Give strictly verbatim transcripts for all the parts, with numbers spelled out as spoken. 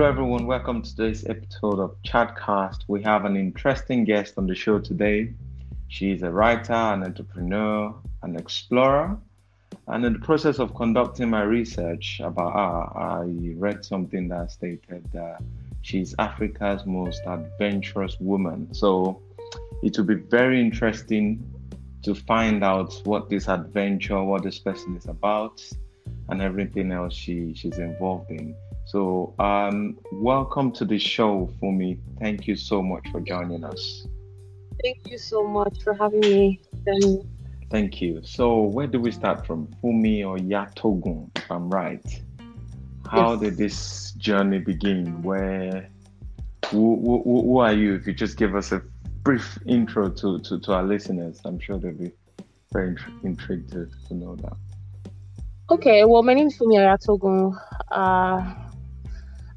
Hello everyone, welcome to this episode of Chatcast. We have an interesting guest on the show today. She's a writer, an entrepreneur, an explorer, and in the process of conducting my research about her, I read something that stated that she's Africa's most adventurous woman. So it will be very interesting to find out what this adventure, what this person is about, and everything else she, she's involved in. So, um, welcome to the show, Fumi. Thank you so much for joining us. Thank you so much for having me. Thank you. So, where do we start from? Fumi Oyatogun, if I'm right. How yes. did this journey begin? Where? Who, who, who are you? If you just give us a brief intro to, to, to our listeners, I'm sure they'll be very intri- intrigued to, to know that. Okay, well, my name is Fumi Oyatogun. Uh,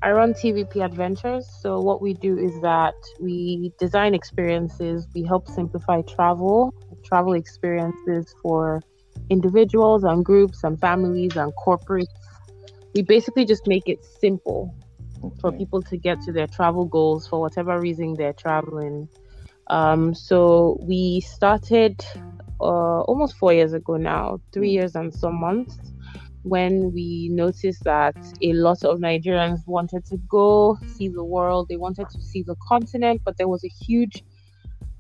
I run T V P Adventures. So what we do is that we design experiences. We help simplify travel, travel experiences for individuals and groups and families and corporates. We basically just make it simple okay. for people to get to their travel goals for whatever reason they're traveling. Um, so we started uh, almost four years ago now, three years and some months, when we noticed that a lot of Nigerians wanted to go see the world. They wanted to see the continent, but there was a huge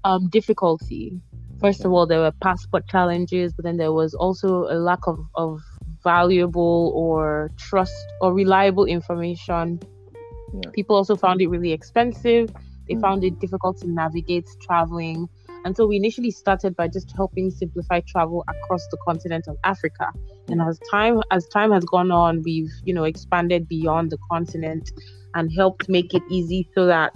um, difficulty. First of all, there were passport challenges, but then there was also a lack of, of valuable or trust or reliable information. Yeah. People also found it really expensive. They mm. found it difficult to navigate traveling. And so we initially started by just helping simplify travel across the continent of Africa. And as time as time has gone on, we've, you know, expanded beyond the continent and helped make it easy so that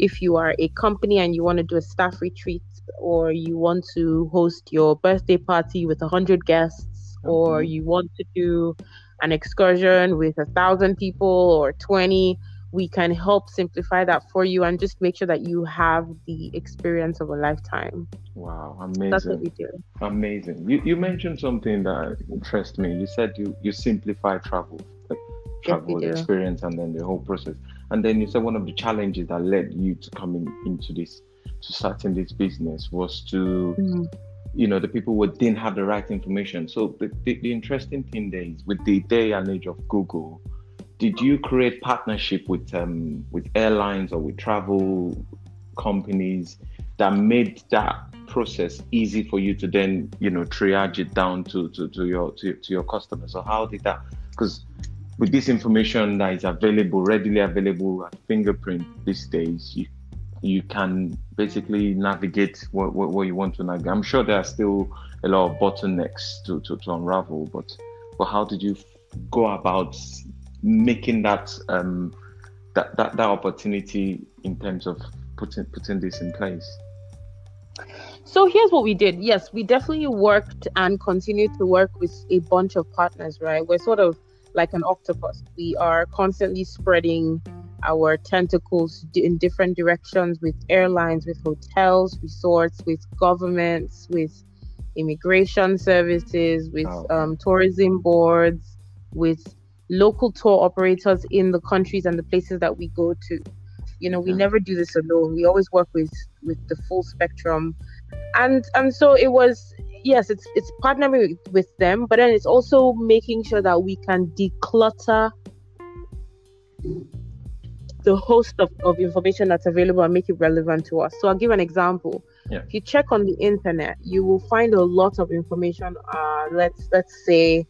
if you are a company and you want to do a staff retreat, or you want to host your birthday party with one hundred guests, mm-hmm. or you want to do an excursion with one thousand people or twenty, we can help simplify that for you and just make sure that you have the experience of a lifetime. Wow, amazing. That's what we do. Amazing. You you mentioned something that interests me. You said you, you simplify travel, like travel yes, experience and then the whole process. And then you said one of the challenges that led you to coming into this, to starting this business was to, mm-hmm. you know, the people who didn't have the right information. So the, the, the interesting thing there is with the day and age of Google, did you create partnership with um, with airlines or with travel companies that made that process easy for you to then, you know, triage it down to to, to your to, to your customers? Or how did that? Because with this information that is available, readily available at fingerprint these days, you you can basically navigate what, what, what you want to navigate. I'm sure there are still a lot of bottlenecks to, to, to unravel, but but how did you go about making that um that, that that opportunity in terms of putting putting this in place? So here's what we did. Yes, we definitely worked and continue to work with a bunch of partners, right? We're sort of like an octopus. We are constantly spreading our tentacles in different directions, with airlines, with hotels, resorts, with governments, with immigration services, with oh. um, tourism boards, with local tour operators in the countries and the places that we go to. You know, we yeah. never do this alone. We always work with with the full spectrum, and and so it was. Yes, it's it's partnering with, with them, but then it's also making sure that we can declutter the host of, of information that's available and make it relevant to us. So I'll give an example. Yeah. If you check on the internet, you will find a lot of information. Uh, let's let's say.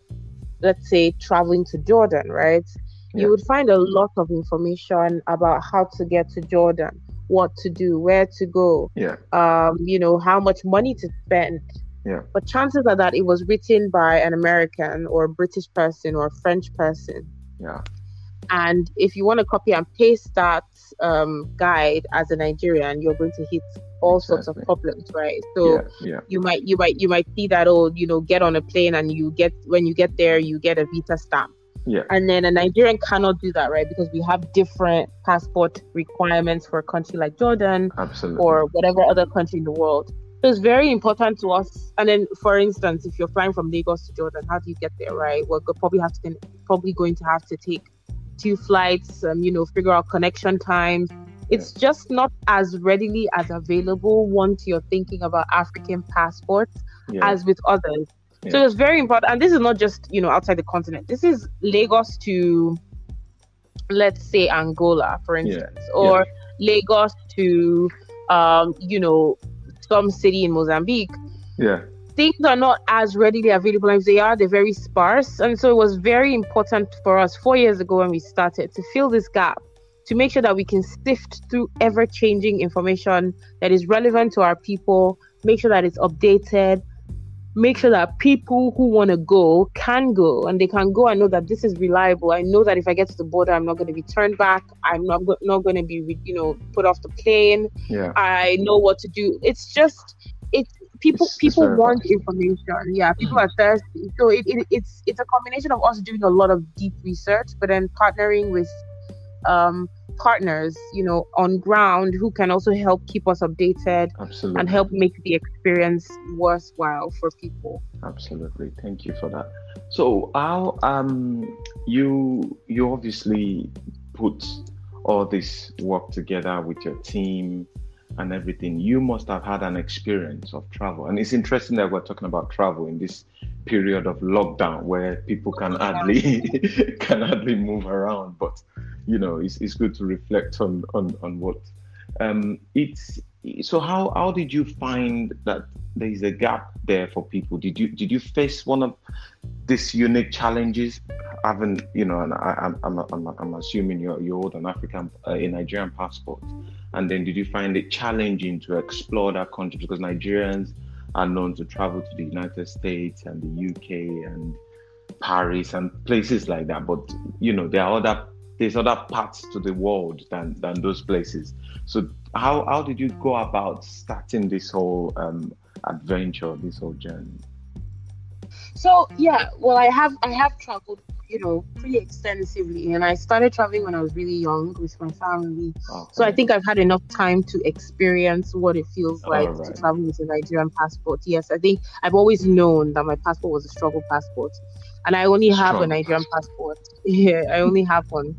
let's say traveling to Jordan, right? Yeah. You would find a lot of information about how to get to Jordan, what to do, where to go, yeah. um, you know, how much money to spend. Yeah. But chances are that it was written by an American or a British person or a French person. Yeah. And if you want to copy and paste that um, guide as a Nigerian, you're going to hit all exactly. sorts of problems, right? So yeah, yeah. you might you might you might see that, oh, you know, get on a plane and you get when you get there you get a visa stamp. Yeah. And then a Nigerian cannot do that, right? Because we have different passport requirements for a country like Jordan Absolutely. or whatever other country in the world. So it's very important to us. And then, for instance, if you're flying from Lagos to Jordan, how do you get there, right? Well, we're probably have to probably going to have to take due flights, um, you know, figure out connection times. It's just not as readily as available once you're thinking about African passports yeah. as with others. Yeah. So it's very important. And this is not just, you know, outside the continent. This is Lagos to, let's say, Angola, for instance, yeah. or yeah. Lagos to, um, you know, some city in Mozambique. Yeah. Things are not as readily available. If they are, they're very sparse. And so it was very important for us four years ago when we started to fill this gap, to make sure that we can sift through ever-changing information that is relevant to our people, make sure that it's updated, make sure that people who want to go can go, and they can go and know that this is reliable. I know that if I get to the border, I'm not going to be turned back. I'm not, go- not going to be, you know, put off the plane. Yeah. I know what to do. It's just, it, people it's, people it's want information. Yeah, people mm-hmm. are thirsty. So it, it it's it's a combination of us doing a lot of deep research, but then partnering with um partners, you know, on ground who can also help keep us updated absolutely. And help make the experience worthwhile for people. Absolutely. Thank you for that. So how um you you obviously put all this work together with your team and everything. You must have had an experience of travel, and it's interesting that we're talking about travel in this period of lockdown where people can yeah. hardly can hardly move around, but you know, it's it's good to reflect on on on what um it's. So how how did you find that there is a gap there for people? Did you did you face one of these unique challenges? Having, you know, and I, I'm I'm I'm assuming you're you hold an African uh, a Nigerian passport, and then did you find it challenging to explore that country, because Nigerians are known to travel to the United States and the U K and Paris and places like that, but you know there are other. There's other parts to the world than, than those places. So how how did you go about starting this whole um, adventure, this whole journey? So yeah, well, I have I have traveled, you know, pretty extensively, and I started traveling when I was really young with my family. Okay. So I think I've had enough time to experience what it feels like right. to travel with a Nigerian passport. Yes, I think I've always known that my passport was a struggle passport. And I only have Trump. a Nigerian passport. Yeah, I only have one.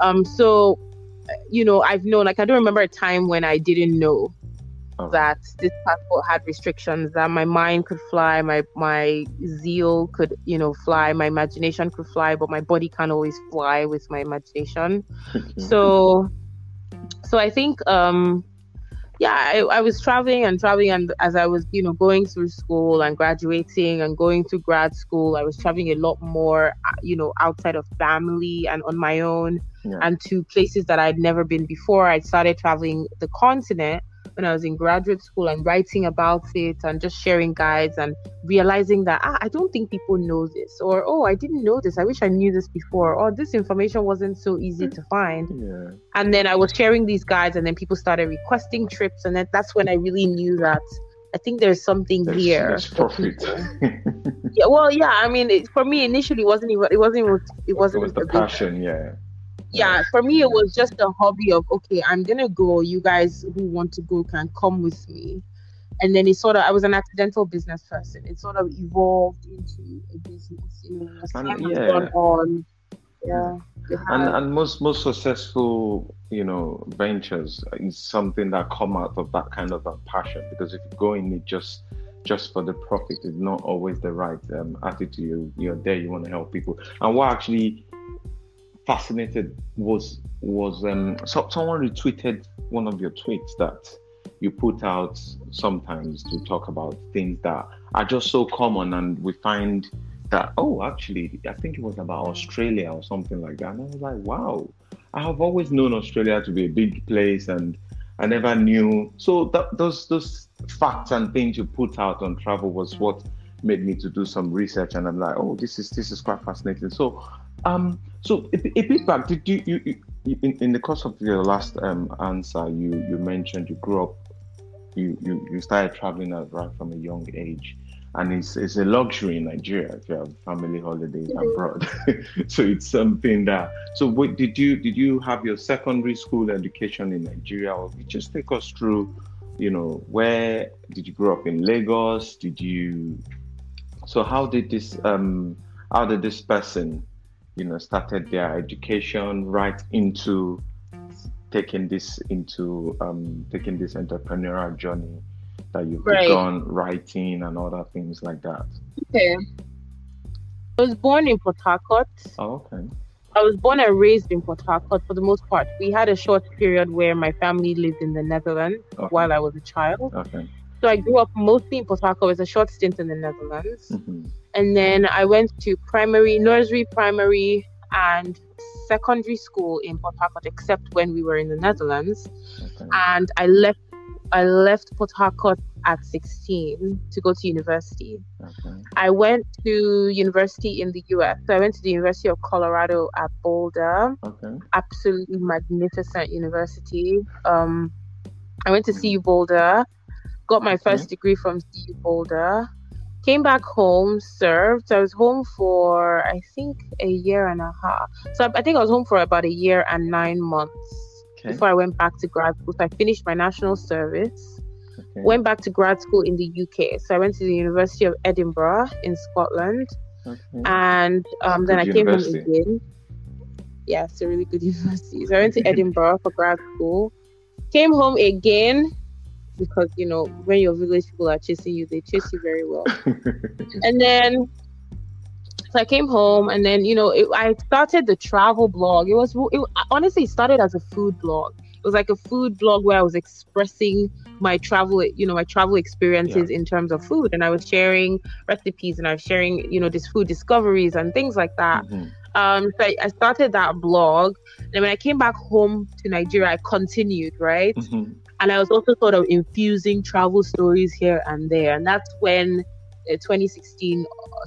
Um, so, you know, I've known, like, I don't remember a time when I didn't know oh. that this passport had restrictions, that my mind could fly, my my zeal could, you know, fly, my imagination could fly, but my body can't always fly with my imagination. so, so I think, um, yeah, I, I was traveling and traveling, and as I was, you know, going through school and graduating and going through grad school, I was traveling a lot more, you know, outside of family and on my own yeah. and to places that I'd never been before. I started traveling the continent when I was in graduate school and writing about it and just sharing guides and realizing that, ah, I don't think people know this, or, oh, I didn't know this. I wish I knew this before, or this information wasn't so easy to find. Yeah. And then I was sharing these guides, and then people started requesting trips. And then that's when I really knew that I think there's something there's, here. There's profit. yeah, well, yeah, I mean, it, for me, initially, it wasn't even, it wasn't, it wasn't. It was the passion, yeah. Yeah, for me, it was just a hobby of, okay, I'm going to go. You guys who want to go can come with me. And then it sort of, I was an accidental business person. It sort of evolved into a business, you know, as time has gone on. Yeah. And, and most, most successful, you know, ventures is something that come out of that kind of a passion, because if you go in it just... just for the profit is not always the right um, attitude. You're there, you want to help people. And what actually fascinated was was um, so, someone retweeted one of your tweets that you put out sometimes to talk about things that are just so common, and we find that, oh, actually, I think it was about Australia or something like that. And I was like, wow, I have always known Australia to be a big place, and I never knew. So that, those those facts and things you put out on travel was what made me to do some research, and I'm like, oh, this is this is quite fascinating. So, um, so a, a bit back, did you, you, you in, in the course of your last um answer, you you mentioned you grew up, you you, you started traveling right from a young age, and it's it's a luxury in Nigeria if you have family holidays abroad. So it's something that. So what did you did you have your secondary school education in Nigeria, or you just take us through? You know, where did you grow up in Lagos? Did you? So how did this um how did this person you know, started their education right into taking this into um, taking this entrepreneurial journey that you've right. begun writing and other things like that. Okay. I was born in Port Harcourt. Oh, okay. I was born and raised in Port Harcourt for the most part. We had a short period where my family lived in the Netherlands okay. while I was a child. Okay. So I grew up mostly in Port Harcourt. It was a short stint in the Netherlands. Mm-hmm. And then I went to primary, nursery, primary, and secondary school in Port Harcourt, except when we were in the Netherlands. Okay. And I left I left Port Harcourt at sixteen to go to university. Okay. I went to university in the U S. So I went to the University of Colorado at Boulder. Okay. Absolutely magnificent university. Um, I went to C U Boulder, got my okay. first degree from C U Boulder, came back home, served. So I was home for, I think, a year and a half. So I think I was home for about a year and nine months. Okay. Before I went back to grad school. So I finished my national service, okay. went back to grad school in the U K. So I went to the University of Edinburgh in Scotland. Okay. And um, then I came university. home again. Yeah, it's a really good university. So I went to Edinburgh for grad school, came home again, because, you know, when your village people are chasing you, they chase you very well. And then... So I came home, and then, you know, it, I started the travel blog. It was, it, honestly, it started as a food blog. It was like a food blog where I was expressing my travel, you know, my travel experiences yeah. in terms of food. And I was sharing recipes, and I was sharing, you know, this food discoveries and things like that. Mm-hmm. Um, so I, I started that blog. And when I came back home to Nigeria, I continued, right? Mm-hmm. And I was also sort of infusing travel stories here and there. And that's when... twenty sixteen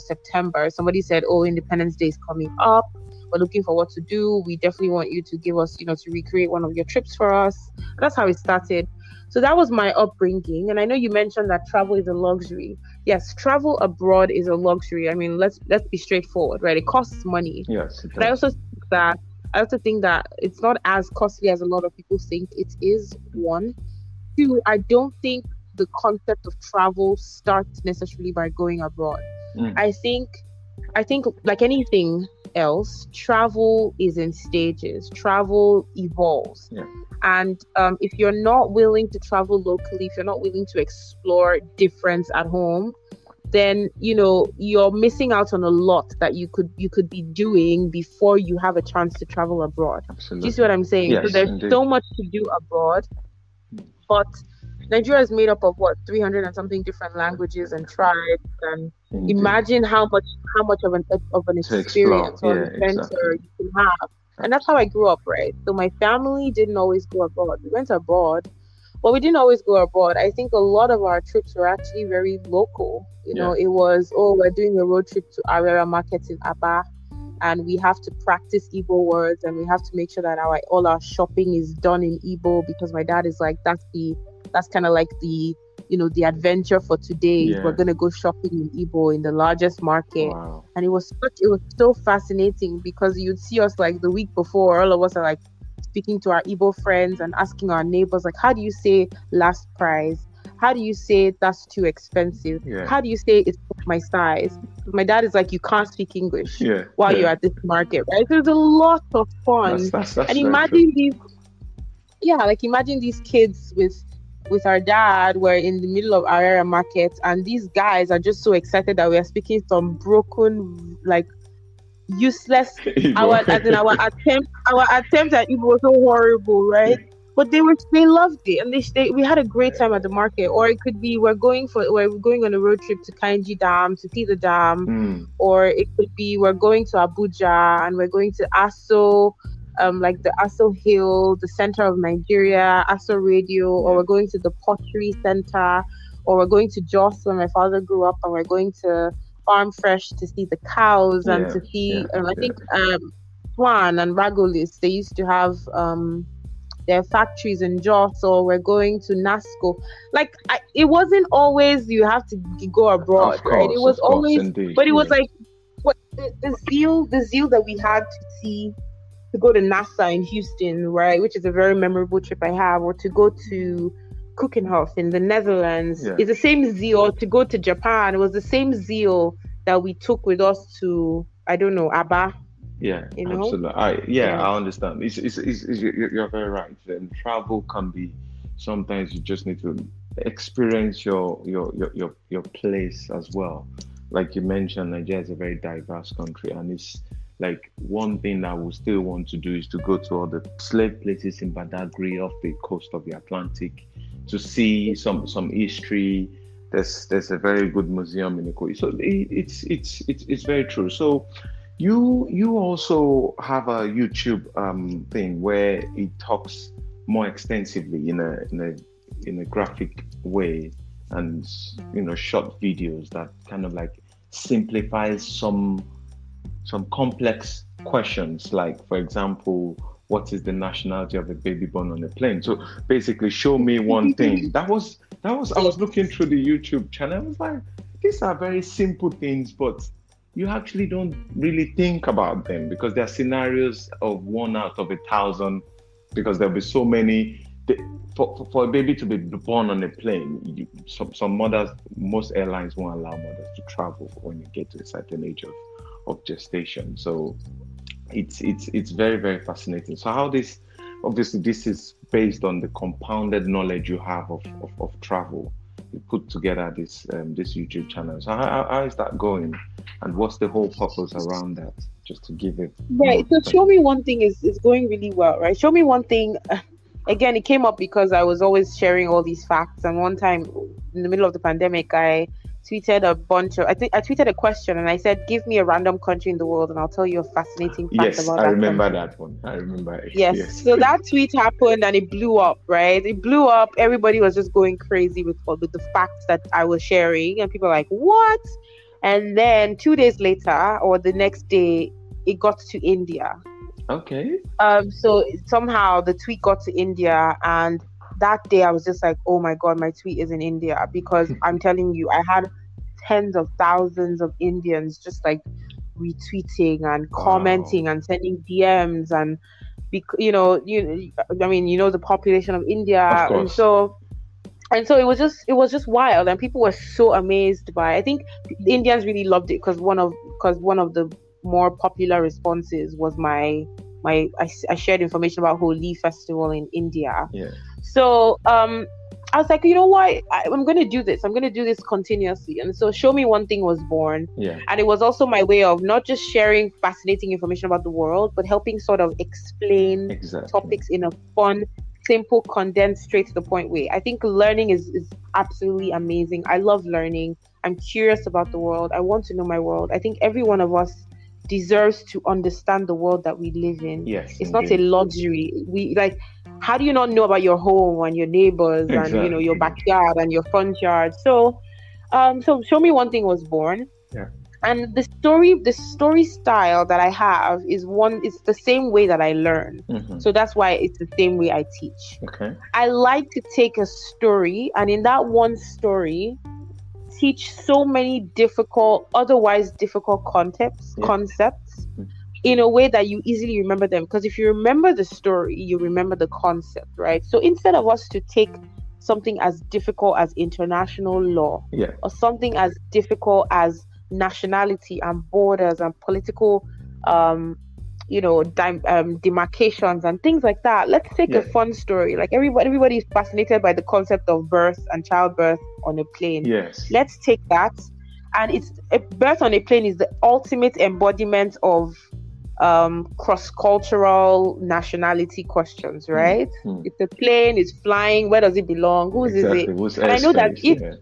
September, somebody said, oh, Independence Day is coming up, we're looking for what to do, we definitely want you to give us, you know, to recreate one of your trips for us. That's how it started. So that was my upbringing. And I know you mentioned that travel is a luxury. Yes, travel abroad is a luxury. I mean, let's let's be straightforward, right? It costs money. Yes, but I also think that I also think that it's not as costly as a lot of people think it is. One, two, I don't think the concept of travel starts necessarily by going abroad. Mm. I think, I think, like anything else, travel is in stages. Travel evolves, yeah. and um, if you're not willing to travel locally, if you're not willing to explore difference at home, then you know you're missing out on a lot that you could you could be doing before you have a chance to travel abroad. Absolutely. Do you see what I'm saying? Yes, so there's indeed. so much to do abroad, but Nigeria is made up of what, three hundred and something different languages and tribes, and Indeed. imagine how much how much of an of an experience or yeah, an adventure exactly. you can have. And that's how I grew up, right? So my family didn't always go abroad. We went abroad, but we didn't always go abroad. I think a lot of our trips were actually very local. You yeah. know, it was, oh, we're doing a road trip to Arera Market in Aba, and we have to practice Igbo words, and we have to make sure that our all our shopping is done in Igbo, because my dad is like, that's the That's kind of like the, you know, the adventure for today. Yeah. We're going to go shopping in Igbo in the largest market. Wow. And it was such, it was so fascinating, because you'd see us like the week before, all of us are like speaking to our Igbo friends and asking our neighbors, like, how do you say last price? How do you say that's too expensive? Yeah. How do you say it's my size? My dad is like, you can't speak English yeah. while yeah. you're at this market, right? So it was a lot of fun. That's, that's, that's and imagine true. these, yeah, like imagine these kids with, with our dad, we're in the middle of Arera Market, and these guys are just so excited that we are speaking some broken, like useless. Our, as in our attempt, our attempt at Igbo was so horrible, right? But they were, they loved it, and they, they we had a great time at the market. Or it could be we're going for we're going on a road trip to Kainji Dam to see the dam, mm. or it could be we're going to Abuja and we're going to Aso. Um, like the Aso Hill, the center of Nigeria, Aso Radio, or we're going to the Pottery Center, or we're going to Jos, where my father grew up, and we're going to Farm Fresh to see the cows and yeah, to see, yeah, um, I yeah. think, um, Swan and Ragolis, they used to have um, their factories in Jos, or we're going to Nasco. Like, I, it wasn't always you have to go abroad, course, right? It was course, always, indeed, but it yeah. was like what the, the zeal, the zeal that we had to see. To go to NASA in Houston, right, which is a very memorable trip I have, or to go to Keukenhof in the Netherlands, yeah. it's the same zeal. To go to Japan, it was the same zeal that we took with us to, I don't know, Aba Yeah, you know? Absolutely. I yeah, yeah, I understand. It's, it's it's it's you're very right. And travel can be sometimes you just need to experience your your your your, your place as well. Like you mentioned, Nigeria is a very diverse country, and it's like one thing that I would still want to do is to go to all the slave places in Badagry off the coast of the Atlantic to see some some history. There's there's a very good museum in Ikoyi. So it, it's it's it's it's very true. So. You you also have a YouTube um, thing where it talks more extensively in a in a in a graphic way, and you know short videos that kind of like simplifies some some complex questions. Like for example, what is the nationality of a baby born on a plane? So basically, show me one thing. That was that was I was looking through the YouTube channel. I was like, these are very simple things, but you actually don't really think about them because there are scenarios of one out of a thousand because there'll be so many. For, for a baby to be born on a plane, you, some, some mothers, most airlines won't allow mothers to travel when you get to a certain age of, of gestation. So it's, it's, it's very, very fascinating. So how this, obviously this is based on the compounded knowledge you have of, of, of travel. You put together this um, this YouTube channel. So how, how is that going, and what's the whole purpose around that? Just to give it right. So show me one thing is is going really well, right? Show me one thing. Again, it came up because I was always sharing all these facts, and one time in the middle of the pandemic, I tweeted a bunch of. I think I tweeted a question, and I said, "Give me a random country in the world, and I'll tell you a fascinating fact yes, about I that." Yes, I remember country. that one. I remember. It. Yes. yes. So that tweet happened, and it blew up. Right? It blew up. Everybody was just going crazy with with the facts that I was sharing, and people were like, "What?" And then two days later, or the next day, it got to India. Okay. Um. So somehow the tweet got to India, and that day I was just like, oh my god, my tweet is in India, because I'm telling you, I had tens of thousands of Indians just like retweeting and commenting wow. and sending D Ms, and bec- you know you I mean you know the population of India, of course. and so and so it was just it was just wild, and people were so amazed by I think the Indians really loved it, because one of because one of the more popular responses was my my I, I shared information about Holi festival in India. Yeah. So um, I was like, you know what? I, I'm going to do this. I'm going to do this continuously. And so Show Me One Thing was born. Yeah. And it was also my way of not just sharing fascinating information about the world, but helping sort of explain exactly. topics in a fun, simple, condensed, straight to the point way. I think learning is, is absolutely amazing. I love learning. I'm curious about the world. I want to know my world. I think every one of us deserves to understand the world that we live in. Yes, it's indeed. Not a luxury. We like, how do you not know about your home and your neighbors exactly. and you know your backyard and your front yard? So, um, so Show Me One Thing was born. Yeah. And the story, the story style that I have is one. It's the same way that I learn. Mm-hmm. So that's why it's the same way I teach. Okay. I like to take a story, and in that one story, teach so many difficult, otherwise difficult concepts, yeah. concepts, in a way that you easily remember them. Because if you remember the story, you remember the concept, right? So instead of us to take something as difficult as international law, yeah. or something as difficult as nationality and borders and political, um, you know, dim- um, demarcations and things like that, let's take yeah. a fun story. Like everybody, everybody is fascinated by the concept of birth and childbirth on a plane. Yes. Let's take that, and it's a birth on a plane is the ultimate embodiment of um, cross-cultural nationality questions, right? Mm-hmm. It's a plane, it's flying. Where does it belong? Whose exactly. is it? Who's and airspace, I know that if yeah.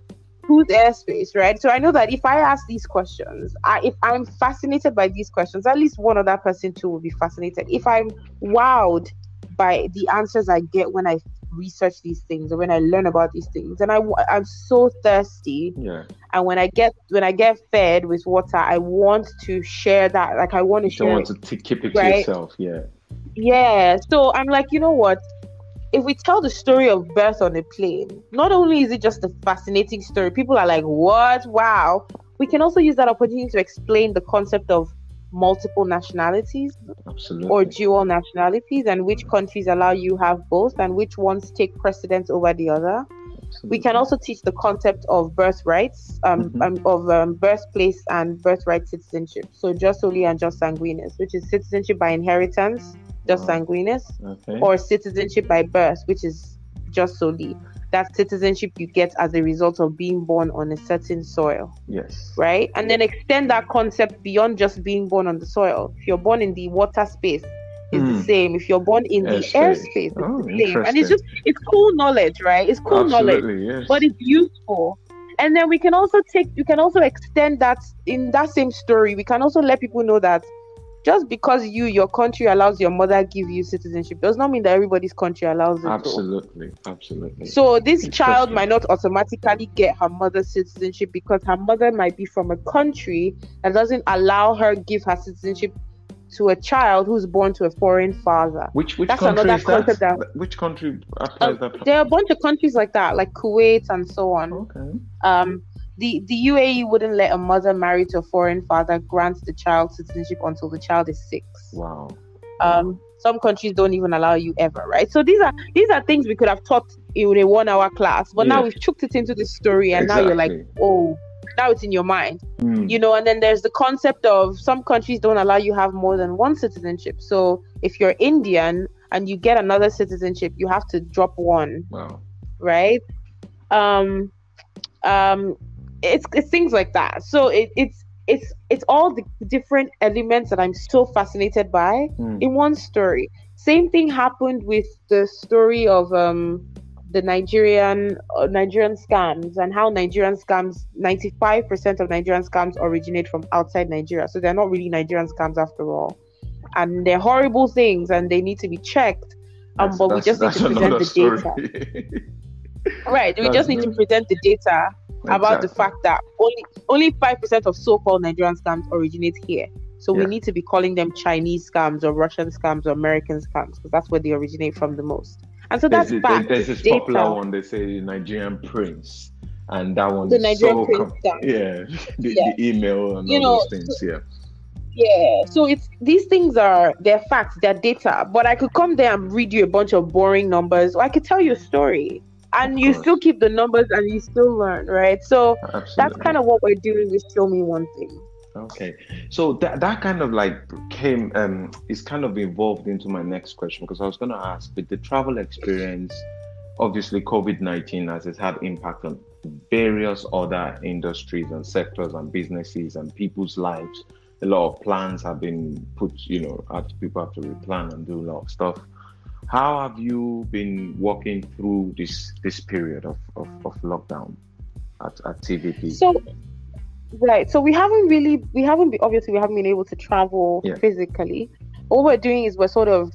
whose airspace, right? So I know that if I ask these questions, I, if I'm fascinated by these questions, at least one other person too will be fascinated. If I'm wowed by the answers I get when I research these things, or when I learn about these things, and I I'm so thirsty. Yeah. And when I get when I get fed with water, I want to share that. Like I want to you share. Don't want it, to keep it right? to yourself. Yeah. Yeah. So I'm like, you know what? If we tell the story of birth on a plane, not only is it just a fascinating story, people are like, what? Wow. We can also use that opportunity to explain the concept of multiple nationalities Absolutely. Or dual nationalities, and which countries allow you have both, and which ones take precedence over the other. Absolutely. We can also teach the concept of birthrights, um, mm-hmm. um, of um, birthplace and birthright citizenship. So just soli and just sanguinis, which is citizenship by inheritance, just wow. sanguinis, okay. or citizenship by birth, which is just soli. That citizenship you get as a result of being born on a certain soil. Yes. Right? And then extend that concept beyond just being born on the soil. If you're born in the water space, it's mm. the same. If you're born in air the space. air space, it's oh, the same. And it's just, it's cool knowledge, right? It's cool Absolutely, knowledge, yes. but it's useful. And then we can also take, you can also extend that in that same story. We can also let people know that just because you, your country allows your mother give you citizenship does not mean that everybody's country allows it. Absolutely, absolutely. So this child might not automatically get her mother's citizenship because her mother might be from a country that doesn't allow her give her citizenship to a child who's born to a foreign father. Which which That's country another is concept that? that? Which country applies uh, that? There are a bunch of countries like that, like Kuwait and so on. Okay. Um. The the U A E wouldn't let a mother married to a foreign father grant the child citizenship until the child is six. Wow. Um, some countries don't even allow you ever, right? So these are these are things we could have taught in a one-hour class, but yeah. now we've chucked it into this story, and exactly. now you're like, oh, now it's in your mind, mm. you know. And then there's the concept of some countries don't allow you have more than one citizenship. So if you're Indian and you get another citizenship, you have to drop one. Wow. Right. Um. Um. It's, it's things like that. So it, it's it's it's all the different elements that I'm so fascinated by mm. in one story. Same thing happened with the story of um the Nigerian uh, Nigerian scams and how Nigerian scams, ninety-five percent of Nigerian scams originate from outside Nigeria. So they're not really Nigerian scams after all. And they're horrible things and they need to be checked. Um, but we just need to present the data. Right. We just need to present the data. Exactly. About the fact that only only five percent of so-called Nigerian scams originate here. So yeah. we need to be calling them Chinese scams or Russian scams or American scams because that's where they originate from the most. And so that's there's, fact. There's this data. Popular one, they say Nigerian Prince. And that one the is Nigerian so... Prince com- yeah, the, yeah. The email and you all know, those things, so, yeah. Yeah, so it's these things are, they're facts, they're data. But I could come there and read you a bunch of boring numbers or I could tell you a story. And you still keep the numbers and you still learn, right? So Absolutely. That's kind of what we're doing with Show Me One Thing. Okay. So that that kind of like came, um, is kind of evolved into my next question because I was going to ask, with the travel experience, obviously covid nineteen has had impact on various other industries and sectors and businesses and people's lives. A lot of plans have been put, you know, people have to replan and do a lot of stuff. How have you been walking through this this period of, of, of lockdown at, at T V P? So, right. So we haven't really, we haven't been, obviously we haven't been able to travel yeah. physically. All we're doing is we're sort of,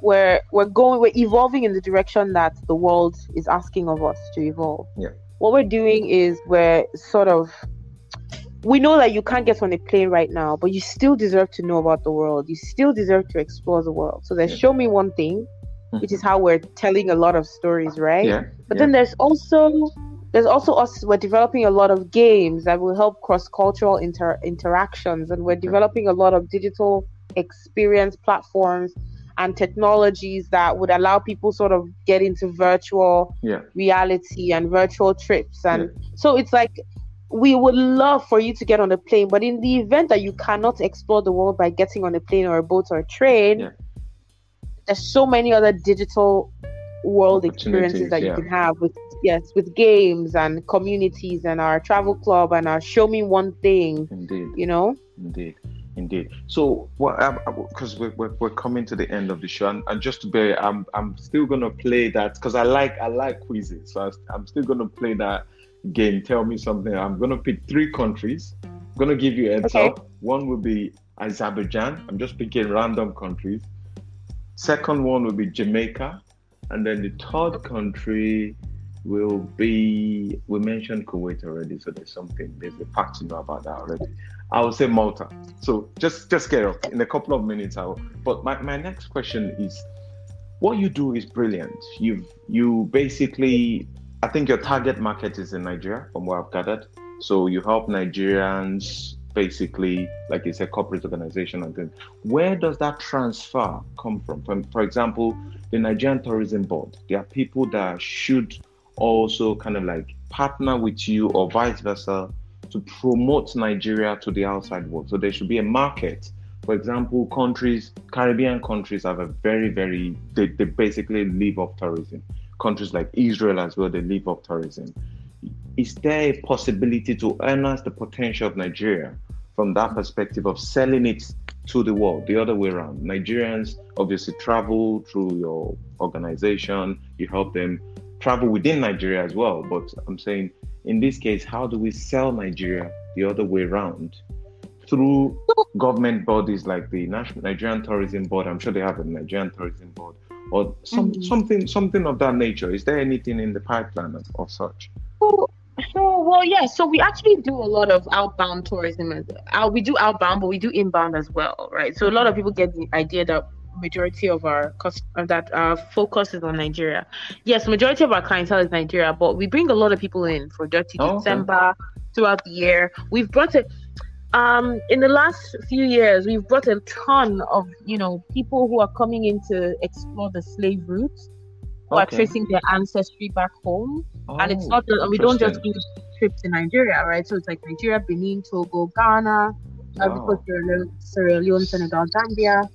we're, we're going, we're evolving in the direction that the world is asking of us to evolve. Yeah. What we're doing is we're sort of, we know that you can't get on a plane right now, but you still deserve to know about the world. You still deserve to explore the world. So there's yeah. Show Me One Thing, mm-hmm. which is how we're telling a lot of stories, right? Yeah. But yeah. then there's also there's also us. We're developing a lot of games that will help cross-cultural inter- interactions, and we're developing a lot of digital experience platforms and technologies that would allow people sort of get into virtual yeah. reality and virtual trips, and yeah. so it's like. We would love for you to get on a plane, but in the event that you cannot explore the world by getting on a plane or a boat or a train, yeah. there's so many other digital world experiences that yeah. you can have with yes, with games and communities and our travel club and our Show Me One Thing. Indeed, you know. Indeed, indeed. So, because well, we're we're coming to the end of the show, and, and just to be, I'm I'm still gonna play that because I like I like quizzes, so I, I'm still gonna play that. Game, tell me something. I'm gonna pick three countries. I'm gonna give you a top. Okay. One will be Azerbaijan. I'm just picking random countries. Second one will be Jamaica, and then the third country will be. We mentioned Kuwait already, so there's something. There's a fact you know about that already. I will say Malta. So just just get up in a couple of minutes. I will. But my my next question is, what you do is brilliant. You've you basically. I think your target market is in Nigeria, from what I've gathered. So you help Nigerians, basically, like it's a corporate organization and things. Where does that transfer come from? From, for example, the Nigerian Tourism Board. There are people that should also kind of like partner with you or vice versa to promote Nigeria to the outside world. So there should be a market. For example, countries, Caribbean countries have a very, very, they, they basically live off tourism. Countries like Israel as well, they live off tourism. Is there a possibility to harness the potential of Nigeria from that perspective of selling it to the world, the other way around? Nigerians obviously travel through your organization, you help them travel within Nigeria as well. But I'm saying in this case, how do we sell Nigeria the other way around? Through government bodies like the National Nigerian Tourism Board, I'm sure they have a Nigerian Tourism Board, or some, mm-hmm. something something of that nature. Is there anything in the pipeline of, of such? Oh, oh, well, yeah. So we actually do a lot of outbound tourism. Uh, we do outbound, but we do inbound as well, right? So a lot of people get the idea that majority of our that our focus is on Nigeria. Yes, majority of our clientele is Nigeria, but we bring a lot of people in for Dirty oh, December okay. throughout the year. We've brought it. Um, in the last few years, we've brought a ton of, you know, people who are coming in to explore the slave routes, who okay. are tracing their ancestry back home. Oh, and it's not, we don't just do trips in Nigeria, right? So it's like Nigeria, Benin, Togo, Ghana, wow. Sierra Leone, Senegal, Zambia.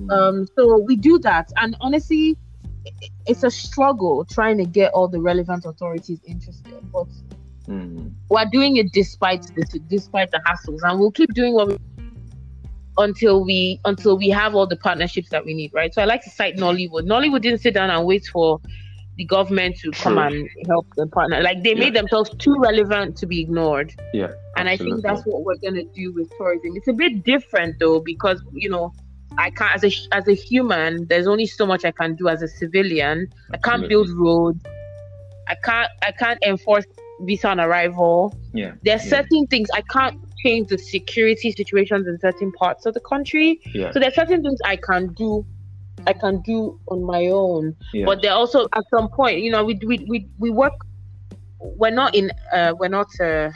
Mm. Um, so we do that. And honestly, it's a struggle trying to get all the relevant authorities interested. But Mm. we're doing it despite the, despite the hassles, and we'll keep doing what we until we until we have all the partnerships that we need, right? So I like to cite Nollywood. Nollywood didn't sit down and wait for the government to come and help the partner. Like they yeah. made themselves too relevant to be ignored. Yeah, and absolutely. I think that's what we're gonna do with tourism. It's a bit different though, because you know I can't as a as a human. There's only so much I can do as a civilian. Absolutely. I can't build roads. I can't I can't enforce visa on arrival. Yeah, there are yeah. certain things I can't change, the security situations in certain parts of the country. Yeah. So there are certain things I can do, I can do on my own. Yeah. But there are also at some point, you know, we we we, we work. We're not in. Uh, we're not. Uh,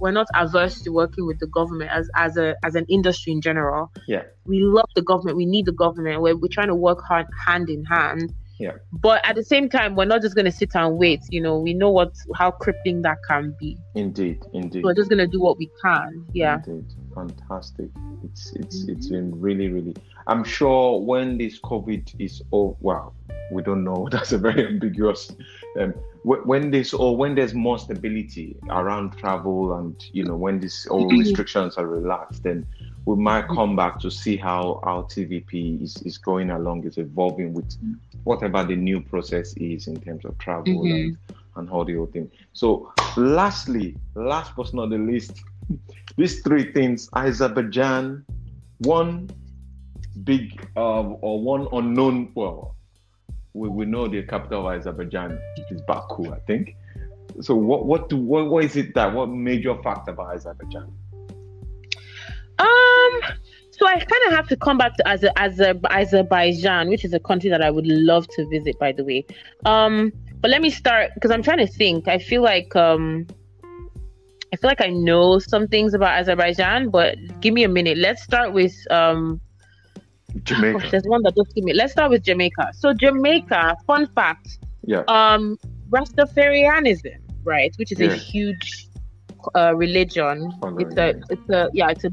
we're not averse to working with the government as as a as an industry in general. Yeah, we love the government. We need the government. We're we're trying to work hard hand in hand. Yeah. But at the same time, we're not just going to sit and wait. You know, we know what how crippling that can be. Indeed, indeed. So we're just going to do what we can. Yeah. Indeed, fantastic. It's it's mm-hmm. it's been really really. I'm sure when this COVID is over, well, we don't know. That's a very ambiguous. Um, when this or when there's more stability around travel, and you know when this all mm-hmm. restrictions are relaxed, then we might come back to see how our T V P is, is going along, is evolving with whatever the new process is in terms of travel mm-hmm. and, and all the whole thing. So lastly, last but not the least, these three things, Azerbaijan, one big uh, or one unknown, well, we, we know the capital of Azerbaijan is Baku, I think. So what what, do, what what is it that, what major fact about Azerbaijan? Um, so I kind of have to come back to Azer- Azer- Azerbaijan, which is a country that I would love to visit, by the way. Um, but let me start because I'm trying to think. I feel like um, I feel like I know some things about Azerbaijan, but give me a minute. Let's start with um, Jamaica. Gosh, there's one that just give me. Let's start with Jamaica. So Jamaica, fun fact. Yeah. Um, Rastafarianism, right, which is yeah. a huge. Uh, religion. Oh, it's a, it's a, yeah, it's a,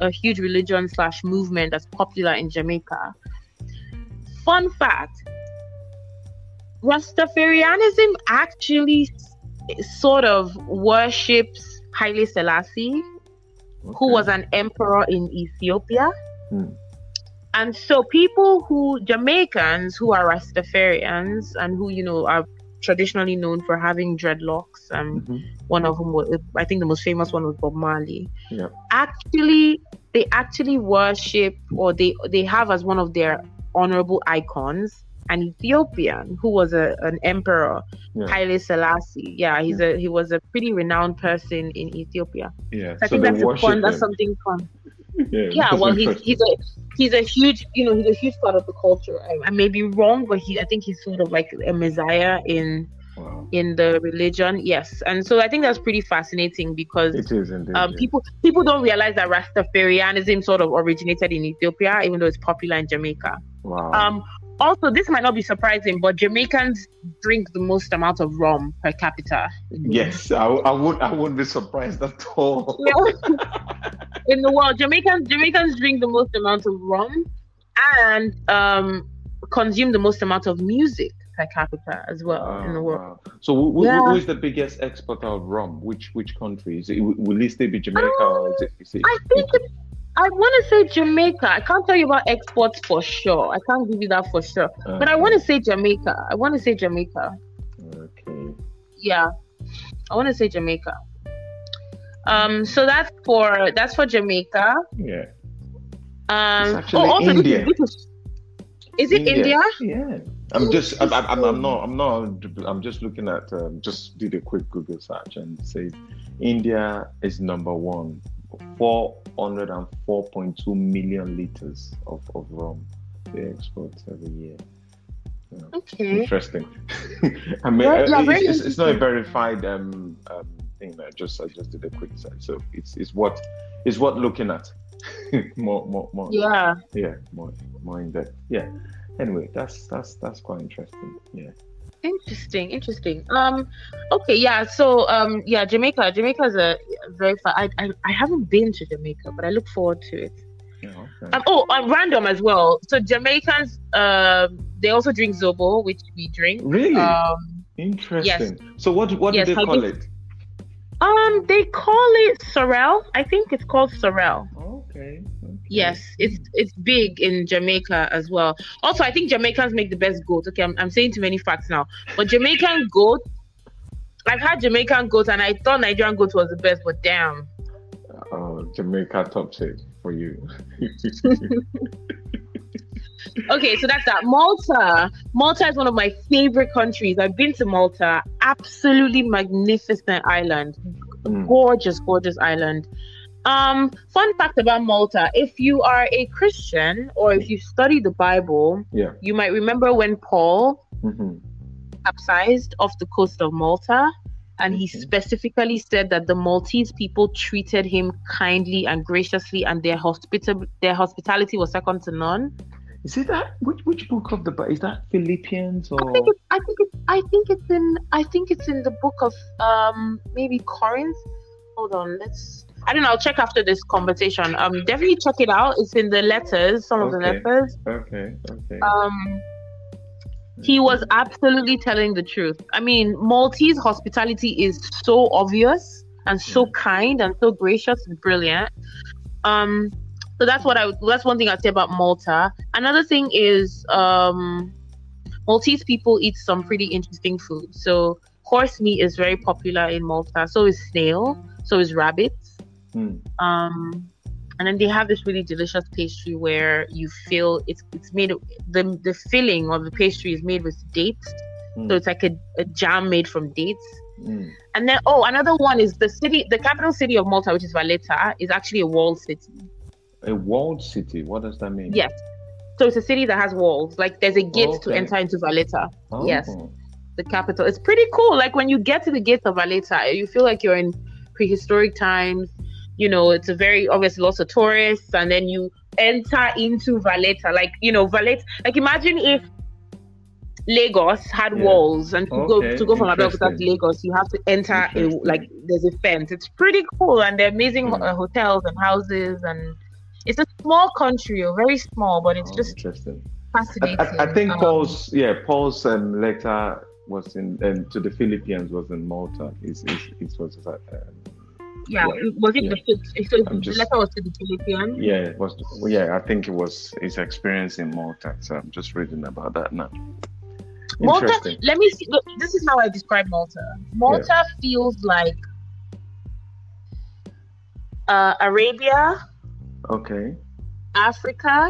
a huge religion slash movement that's popular in Jamaica. Fun fact: Rastafarianism actually sort of worships Haile Selassie, okay. who was an emperor in Ethiopia. Hmm. And so, people who Jamaicans who are Rastafarians and who you know are traditionally known for having dreadlocks, and mm-hmm. one of them was, I think the most famous one was Bob Marley. Yeah. Actually, they actually worship, or they they have as one of their honorable icons an Ethiopian who was a an emperor, yeah. Haile Selassie. Yeah, he's yeah. a he was a pretty renowned person in Ethiopia. Yeah, so I so think that's a fun. Him. That's something fun. Yeah, yeah well he's he's a he's a huge you know he's a huge part of the culture. I, I may be wrong, but he I think he's sort of like a messiah in wow. in the religion. Yes, and so I think that's pretty fascinating because it is indeed, um, yeah. people people don't realize that Rastafarianism sort of originated in Ethiopia, even though it's popular in Jamaica. Wow. Um, Also, this might not be surprising, but Jamaicans drink the most amount of rum per capita. Yes, I, I would. I wouldn't be surprised at all. In the world, Jamaicans Jamaicans drink the most amount of rum, and um, consume the most amount of music per capita as well wow, in the world. Wow. So, who, who, yeah. who is the biggest exporter of rum? Which which country is it? Will it still be Jamaica? Um, or is it, is it, I think. It, I want to say Jamaica. I can't tell you about exports for sure. I can't give you that for sure. Uh, but I want to say Jamaica. I want to say Jamaica. Okay. Yeah, I want to say Jamaica. Um. So that's for that's for Jamaica. Yeah. Um. It's oh, also India. This is, this is, is it India? India? Yeah. I'm just. I'm. I'm, I'm not. I'm not. I'm just looking at. Um, just did a quick Google search and say, India is number one. four hundred four point two million liters of, of rum they export every year. Yeah. Okay. Interesting. I mean, well, yeah, it's, it's, it's not a verified um, um, thing. I just I just did a quick search, so it's it's what it's what looking at more more more. Yeah. Yeah. More more in depth. Yeah. Anyway, that's that's that's quite interesting. Yeah. Interesting, interesting. Um, okay, yeah. So, um, yeah, Jamaica. Jamaica is a very far. I, I, I haven't been to Jamaica, but I look forward to it. Yeah, okay. um, oh, uh, random as well. So Jamaicans, uh, they also drink zobo, which we drink. Really? Um, interesting. Yes. So what what yes, do they I call think, it? Um, they call it sorrel. I think it's called sorrel. Okay. Yes, it's it's big in Jamaica as well. Also, I think Jamaicans make the best goat. Okay, I'm I'm saying too many facts now. But Jamaican goat, I've had Jamaican goat, and I thought Nigerian goat was the best, but damn. Oh, Jamaica tops it for you. Okay, so that's that. Malta. Malta is one of my favorite countries. I've been to Malta. Absolutely magnificent island. Mm. Gorgeous, gorgeous island. Um, fun fact about Malta, if you are a Christian or if you study the Bible, yeah. you might remember when Paul mm-hmm. capsized off the coast of Malta, and mm-hmm. he specifically said that the Maltese people treated him kindly and graciously, and their hospita- their hospitality was second to none. Is it that which which book of the Bible is that Philippians or I think it's I think it's I think it's in I think it's in the book of um maybe Corinth. Hold on, let's I don't know, I'll check after this conversation. Um, definitely check it out. It's in the letters, some of okay. the letters. Okay, okay. Um, he was absolutely telling the truth. I mean, Maltese hospitality is so obvious and so yeah. kind and so gracious and brilliant. Um, so that's what I. That's one thing I'd say about Malta. Another thing is, um, Maltese people eat some pretty interesting food. So horse meat is very popular in Malta. So is snail. So is rabbit. Mm. Um, and then they have this really delicious pastry where you feel it's it's made of, the the filling of the pastry is made with dates, mm. so it's like a, a jam made from dates. Mm. And then oh, another one is the city, the capital city of Malta, which is Valletta, is actually a walled city. A walled city. What does that mean? Yes. So it's a city that has walls. Like there's a gate okay. to enter into Valletta. Oh. Yes. The capital. It's pretty cool. Like when you get to the gate of Valletta, you feel like you're in prehistoric times. You know, it's a very, obviously, lots of tourists, and then you enter into Valletta. Like, you know, Valletta, like, imagine if Lagos had yeah. walls, and to okay. go to go from Abeokuta to Lagos, you have to enter, a, like, there's a fence. It's pretty cool, and they're amazing yeah. ho- hotels and houses, and it's a small country, very small, but it's oh, just fascinating. I, I, I think um, Paul's, yeah, Paul's um, letter was in, um, to the Philippians was in Malta. It, it, it was that. Uh, Yeah, yeah, was it yeah. the so the just, letter was to the Philippians? Yeah, it was. The, yeah, I think it was his experience in Malta. So I'm just reading about that now. Malta. Let me see. Look, this is how I describe Malta. Malta yeah. feels like uh, Arabia. Okay. Africa.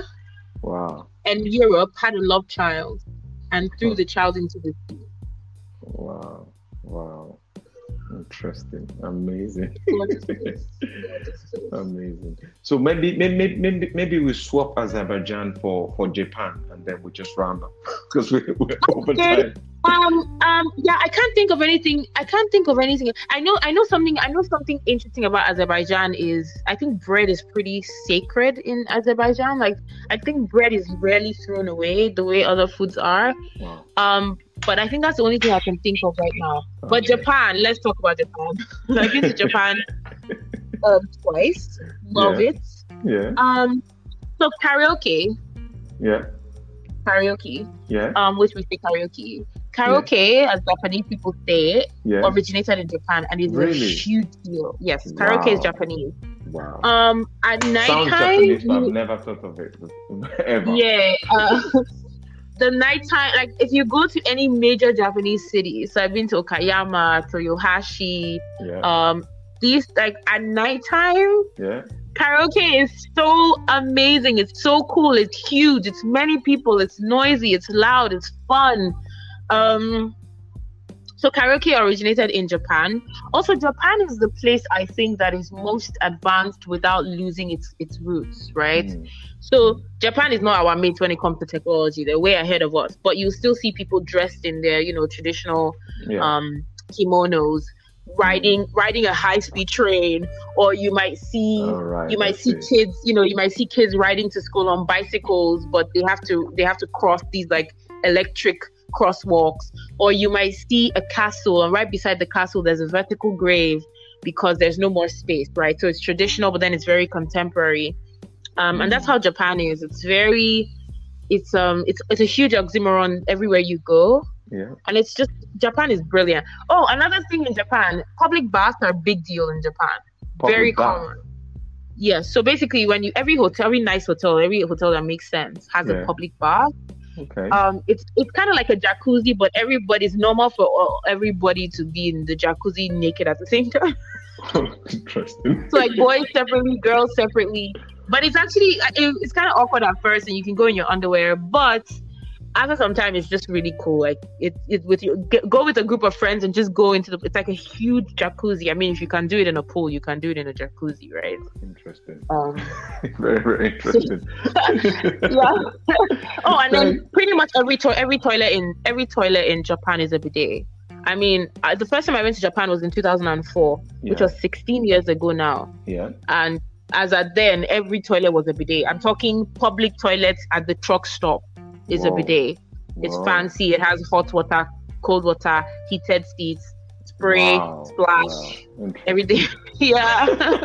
Wow. And Europe had a love child, and threw oh. the child into the sea. Wow! Wow. Interesting, amazing, amazing. So maybe, maybe, maybe, maybe we swap Azerbaijan for, for Japan, and then we just round up because we, we're over time. Um, um, yeah, I can't think of anything. I can't think of anything. I know, I know something. I know something interesting about Azerbaijan is I think bread is pretty sacred in Azerbaijan. Like, I think bread is rarely thrown away the way other foods are. Wow. Um, but I think that's the only thing I can think of right now. Okay. But Japan, let's talk about Japan. I've been to Japan um, twice. Love yeah. it. Yeah. Um, so karaoke. Yeah. Karaoke. Yeah. Um, which we say karaoke. Karaoke, yeah. as Japanese people say it, yeah. originated in Japan and it's really? a huge deal. Yes, karaoke wow. is Japanese. Wow. Um, at night Sounds time, Japanese, but I've never thought of it ever. Yeah. Uh, the nighttime, like if you go to any major Japanese city, so I've been to Okayama, Toyohashi. Yeah. Um, these like at nighttime. Yeah. Karaoke is so amazing. It's so cool. It's huge. It's many people. It's noisy. It's loud. It's fun. Um, so karaoke originated in Japan. Also, Japan is the place I think that is most advanced without losing its its roots, right? Mm. So Japan is not our mate when it comes to technology. They're way ahead of us, but you still see people dressed in their, you know, traditional yeah. um, kimonos. riding riding a high-speed train, or you might see oh, right, you might see, see kids you know you might see kids riding to school on bicycles, but they have to they have to cross these like electric crosswalks, or you might see a castle and right beside the castle there's a vertical grave because there's no more space, right? So it's traditional, but then it's very contemporary. um mm-hmm. And that's how Japan is. It's very it's um it's it's a huge oxymoron everywhere you go. Yeah. And it's just, Japan is brilliant. Oh, another thing in Japan, public baths are a big deal in Japan. Public Very bath. common. Yeah. So basically, when you every hotel, every nice hotel, every hotel that makes sense has yeah. a public bath. Okay. Um, it's it's kind of like a jacuzzi, but everybody's normal for all, everybody to be in the jacuzzi naked at the same time. Interesting. So like boys separately, girls separately, but it's actually it, it's kind of awkward at first, and you can go in your underwear, but. After some time, it's just really cool. Like it, it with you get, go with a group of friends and just go into the. It's like a huge jacuzzi. I mean, if you can do it in a pool, you can do it in a jacuzzi, right? Interesting. Um, very, very interesting. yeah. Oh, and then pretty much every to- every toilet in every toilet in Japan is a bidet. I mean, I, the first time I went to Japan was in two thousand four, yeah. which was sixteen years ago now. Yeah. And as at then, every toilet was a bidet. I'm talking public toilets at the truck stop. Is Whoa. a bidet. It's Whoa. fancy. It has hot water, cold water, heated seats, spray, wow. splash, wow. everything. yeah.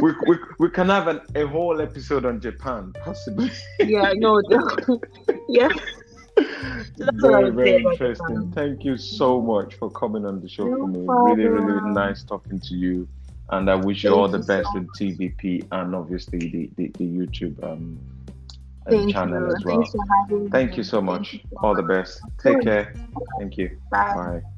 we, we we can have an, a whole episode on Japan, possibly. yeah, no, yeah. That's very, very interesting. Thank you so much for coming on the show no for me. Problem. Really, really nice talking to you. And I wish Thank you all the you best so with T V P and obviously the, the, the YouTube um, Thank channel you. as well. Thank you so much. All the best. Take care. Thank you. Bye. Bye.